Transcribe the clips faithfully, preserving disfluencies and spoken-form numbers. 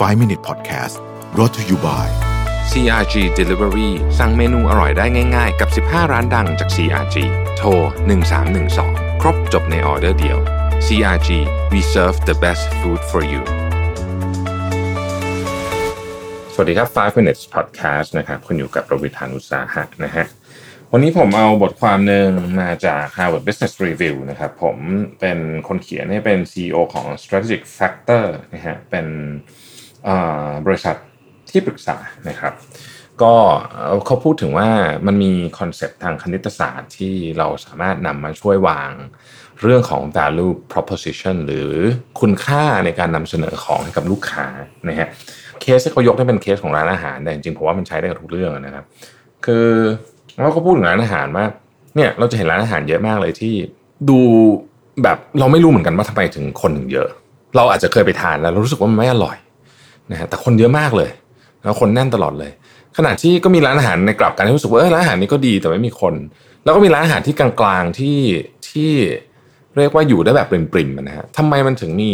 ไฟว์ มินิท Podcast brought to you by ซี อาร์ จี Delivery สั่งเมนูอร่อยได้ง่ายๆกับสิบห้าร้านดังจาก ซี อาร์ จี โทรหนึ่งสามหนึ่งสองครบจบในออเดอร์เดียว ซี อาร์ จี We serve the best food for you สวัสดีครับไฟว์ มินิท Podcast นะครับคุณอยู่กับประวิทย์ ฐานอุตสาหะนะฮะวันนี้ผมเอาบทความหนึ่งมาจาก Harvard Business Review นะครับผมเป็นคนเขียนเนี่ยเป็น ซี อี โอ ของ Strategic Factor นะฮะเป็นบริษัทที่ปรึกษานะครับก็เขาพูดถึงว่ามันมีคอนเซ็ปต์ทางคณิตศาสตร์ที่เราสามารถนำมาช่วยวางเรื่องของ value proposition หรือคุณค่าในการนำเสนอของให้กับลูกค้านะฮะเคสที่เขายกนี่เป็นเคสของร้านอาหารแต่จริงๆผมว่ามันใช้ได้กับทุกเรื่องนะครับคือเราก็พูดถึงร้านอาหารว่าเนี่ยเราจะเห็นร้านอาหารเยอะมากเลยที่ดูแบบเราไม่รู้เหมือนกันว่าทำไมถึงคนถึงเยอะเราอาจจะเคยไปทานแล้วรู้สึกว่ามันไม่อร่อยนะฮะแต่คนเยอะมากเลยแล้วคนแน่นตลอดเลยขณะที่ก็มีร้านอาหารในกลับกันที่รู้สึกว่าเออร้านอาหารนี้ก็ดีแต่ไม่มีคนแล้วก็มีร้านอาหารที่กลางๆที่ที่เรียกว่าอยู่ได้แบบปริ่มๆนะฮะทำไมมันถึงมี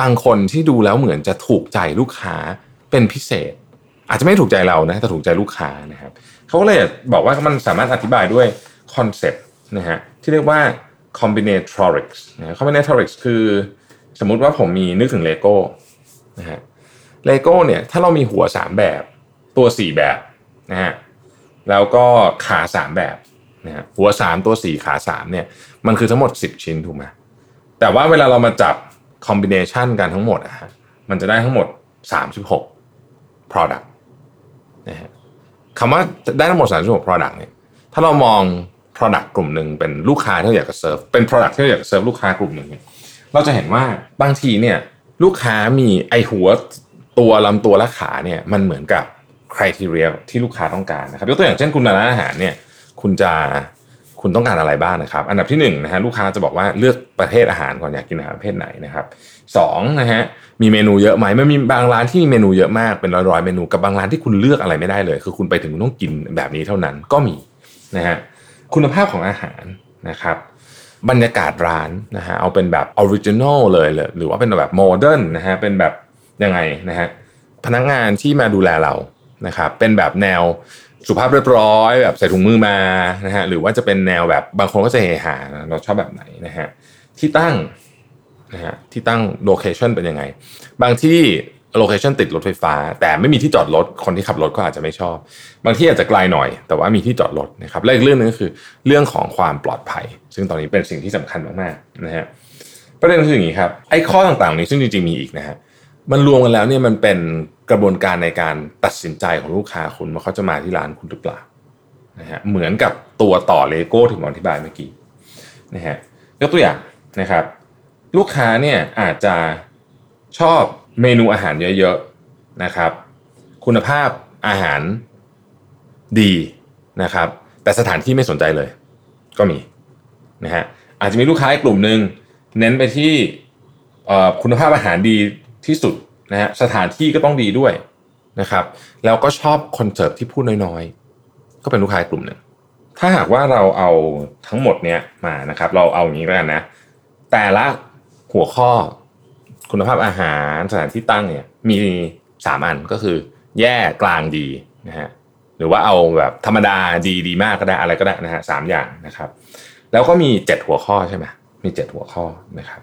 บางคนที่ดูแล้วเหมือนจะถูกใจลูกค้าเป็นพิเศษอาจจะไม่ถูกใจเรานะแต่ถูกใจลูกค้านะครับเขาก็เลยบอกว่ามันสามารถอธิบายด้วยคอนเซ็ปต์นะฮะที่เรียกว่า combinatorics นะ combinatorics คือสมมุติว่าผมมีนึกถึงเลโก้นะฮะเลโก้เนี่ยถ้าเรามีหัวสามแบบตัวสี่แบบนะฮะแล้วก็ขาสามแบบนะฮะหัวสามตัวสี่ขาสามเนี่ยมันคือทั้งหมดสิบชิ้นถูกไหมแต่ว่าเวลาเรามาจับ combination กันทั้งหมดอะฮะมันจะได้ทั้งหมดสามสิบหก product นะฮะคำว่าได้ทั้งหมดสามสิบหก product เนี่ยถ้าเรามอง product กลุ่มหนึ่งเป็นลูกค้าที่เราอยากจะเซิร์ฟเป็น product ที่เราอยากจะเซิร์ฟลูกค้ากลุ่มหนึ่งเราจะเห็นว่าบางทีเนี่ยลูกค้ามีไอหัวตัวลำตัวและขาเนี่ยมันเหมือนกับ criteria ที่ลูกค้าต้องการนะครับยกตัวอย่างเช่นคุณร้านอาหารเนี่ยคุณจะคุณต้องการอะไรบ้างนะครับอันดับที่หนึ่งนะฮะลูกค้าจะบอกว่าเลือกประเภทอาหารก่อนอยากกินอาหารประเภทไหนนะครับสองนะฮะมีเมนูเยอะไหมมันมีบางร้านที่มีเมนูเยอะมากเป็นร้อยๆเมนูกับบางร้านที่คุณเลือกอะไรไม่ได้เลยคือคุณไปถึงคุณต้องกินแบบนี้เท่านั้นก็มีนะฮะคุณภาพของอาหารนะครับบรรยากาศร้านนะฮะเอาเป็นแบบออริจินอลเลยหรือว่าเป็นแบบโมเดิร์นนะฮะเป็นแบบยังไงนะฮะพนักงานที่มาดูแลเรานะครับเป็นแบบแนวสุภาพเรียบร้อยแบบใส่ถุงมือมานะฮะหรือว่าจะเป็นแนวแบบบางคนก็จะเฮฮาเราชอบแบบไหนนะฮะที่ตั้งนะฮะที่ตั้งโลเคชั่นเป็นยังไงบางที่โลเคชั่นติดรถไฟฟ้าแต่ไม่มีที่จอดรถคนที่ขับรถก็อาจจะไม่ชอบบางที่อาจจะไกลหน่อยแต่ว่ามีที่จอดรถนะครับและอีกเรื่องนึงก็คือเรื่องของความปลอดภัยซึ่งตอนนี้เป็นสิ่งที่สำคัญมากๆนะฮะประเด็นคืออย่างนี้ครับไอ้ข้อต่างๆนี้ซึ่งจริงๆมีอีกนะฮะมันรวมกันแล้วเนี่ยมันเป็นกระบวนการในการตัดสินใจของลูกค้าคุณว่าเขาจะมาที่ร้านคุณหรือเปล่านะฮะเหมือนกับตัวต่อเลโก้ที่ผมอธิบายเมื่อกี้นะฮะยกตัวอย่างนะครับลูกค้าเนี่ยอาจจะชอบเมนูอาหารเยอะๆนะครับคุณภาพอาหารดีนะครับแต่สถานที่ไม่สนใจเลยก็มีนะฮะอาจจะมีลูกค้าอีกกลุ่มนึงเน้นไปที่คุณภาพอาหารดีที่สุดนะฮะสถานที่ก็ต้องดีด้วยนะครับแล้วก็ชอบคอนเสิร์ตที่พูดน้อยๆก็เป็นลูกค้ากลุ่มหนึ่งถ้าหากว่าเราเอาทั้งหมดเนี้ยมานะครับเราเอาอย่างนี้แล้วกันนะแต่ละหัวข้อคุณภาพอาหารสถานที่ตั้งเนี่ยมีสามอันก็คือแย่กลางดีนะฮะหรือว่าเอาแบบธรรมดาดีดีมากก็ได้อะไรก็ได้นะฮะสามอย่างนะครับแล้วก็มีเจ็ดหัวข้อใช่ไหมมีเจ็ดหัวข้อนะครับ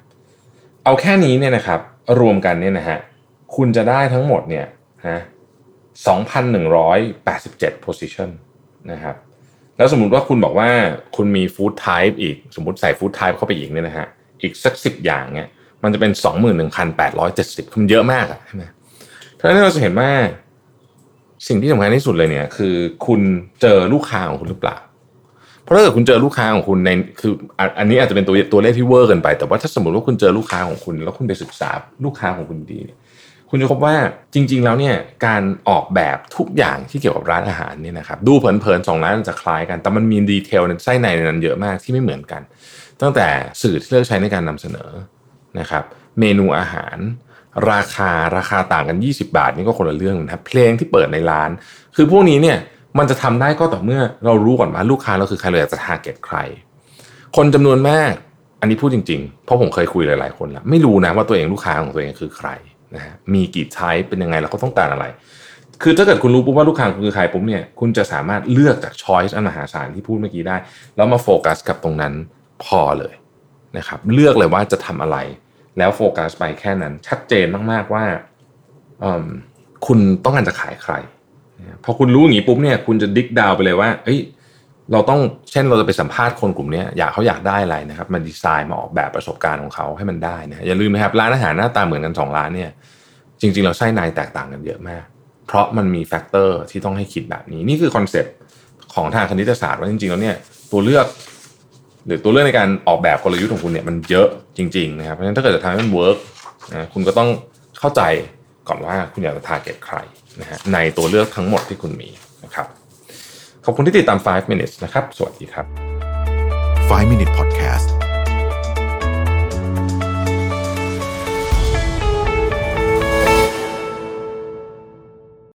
เอาแค่นี้เนี่ยนะครับรวมกันเนี่ยนะฮะคุณจะได้ทั้งหมดเนี่ยนะ สองพันหนึ่งร้อยแปดสิบเจ็ด position นะครับแล้วสมมุติว่าคุณบอกว่าคุณมี food type อีกสมมุติใส่ food type เข้าไปอีกเนี่ยนะฮะอีกสักสิบอย่างเนี่ยมันจะเป็น สองหมื่นหนึ่งพันแปดร้อยเจ็ดสิบ มันเยอะมากใช่ไหมเพราะฉะนั้นเราจะเห็นว่าสิ่งที่สำคัญที่สุดเลยเนี่ยคือคุณเจอลูกค้าของคุณหรือเปล่าเพราะถ้าเกิดคุณเจอลูกค้าของคุณในคืออันนี้อาจจะเป็นตัวตัวเลขที่เวอร์เกินไปแต่ว่าถ้าสมมติว่าคุณเจอลูกค้าของคุณแล้วคุณไปศึกษาลูกค้าของคุณดีคุณจะพบว่าจริงๆแล้วเนี่ยการออกแบบทุกอย่างที่เกี่ยวกับร้านอาหารเนี่ยนะครับดูเผินๆสองร้านจะคล้ายกันแต่มันมีดีเทลในไส้ในนั้นเยอะมากที่ไม่เหมือนกันตั้งแต่สื่อที่เลือกใช้ในการนำเสนอนะครับเมนูอาหารราคาราคาต่างกันยี่สิบบาทนี่ก็คนละเรื่องนะครับเพลงที่เปิดในร้านคือพวกนี้เนี่ยมันจะทำได้ก็ต่อเมื่อเรารู้ก่อนว่าลูกค้าเราคือใครเราอยากจะ target ใครคนจำนวนมากอันนี้พูดจริงๆเพราะผมเคยคุยหลายๆคนแล้วไม่รู้นะว่าตัวเองลูกค้าของตัวเองคือใคร นะฮะมีกี่ไทป์เป็นยังไงแล้วเขาต้องการอะไรคือถ้าเกิดคุณรู้ปุ๊บว่าลูกค้าคุณคือใครปุ๊บเนี่ยคุณจะสามารถเลือกจากช้อยส์อันมหาศาลที่พูดเมื่อกี้ได้แล้วมาโฟกัสกับตรงนั้นพอเลยนะครับเลือกเลยว่าจะทำอะไรแล้วโฟกัสไปแค่นั้นชัดเจนมากๆว่าคุณต้องการจะขายใครพอคุณรู้อย่างนี้ปุ๊บเนี่ยคุณจะดิกดาวไปเลยว่าเอ้ยเราต้องเช่นเราจะไปสัมภาษณ์คนกลุ่มนี้อยากเขาอยากได้อะไรนะครับมาดีไซน์มาออกแบบประสบการณ์ของเขาให้มันได้นะอย่าลืมนะครับร้านอาหารหน้าตาเหมือนกันสองร้านเนี่ยจริงๆเราไส้ในแตกต่างกันเยอะมากเพราะมันมีแฟกเตอร์ที่ต้องให้คิดแบบนี้นี่คือคอนเซ็ปต์ของทางคณิตศาสตร์ว่าจริงๆแล้วเนี่ยตัวเลือกหรือตัวเลือกในการออกแบบกลยุทธ์ของคุณเนี่ยมันเยอะจริงๆนะครับเพราะฉะนั้นถ้าเกิดจะทำให้มันเวิร์กนะคุณก็ต้องเข้าใจก่อนว่าคุณอยากจะทาร์เก็ตใครนะฮะในตัวเลือกทั้งหมดที่คุณมีนะครับขอบคุณที่ติดตามไฟว์ minutes นะครับสวัสดีครับไฟว์ minute podcast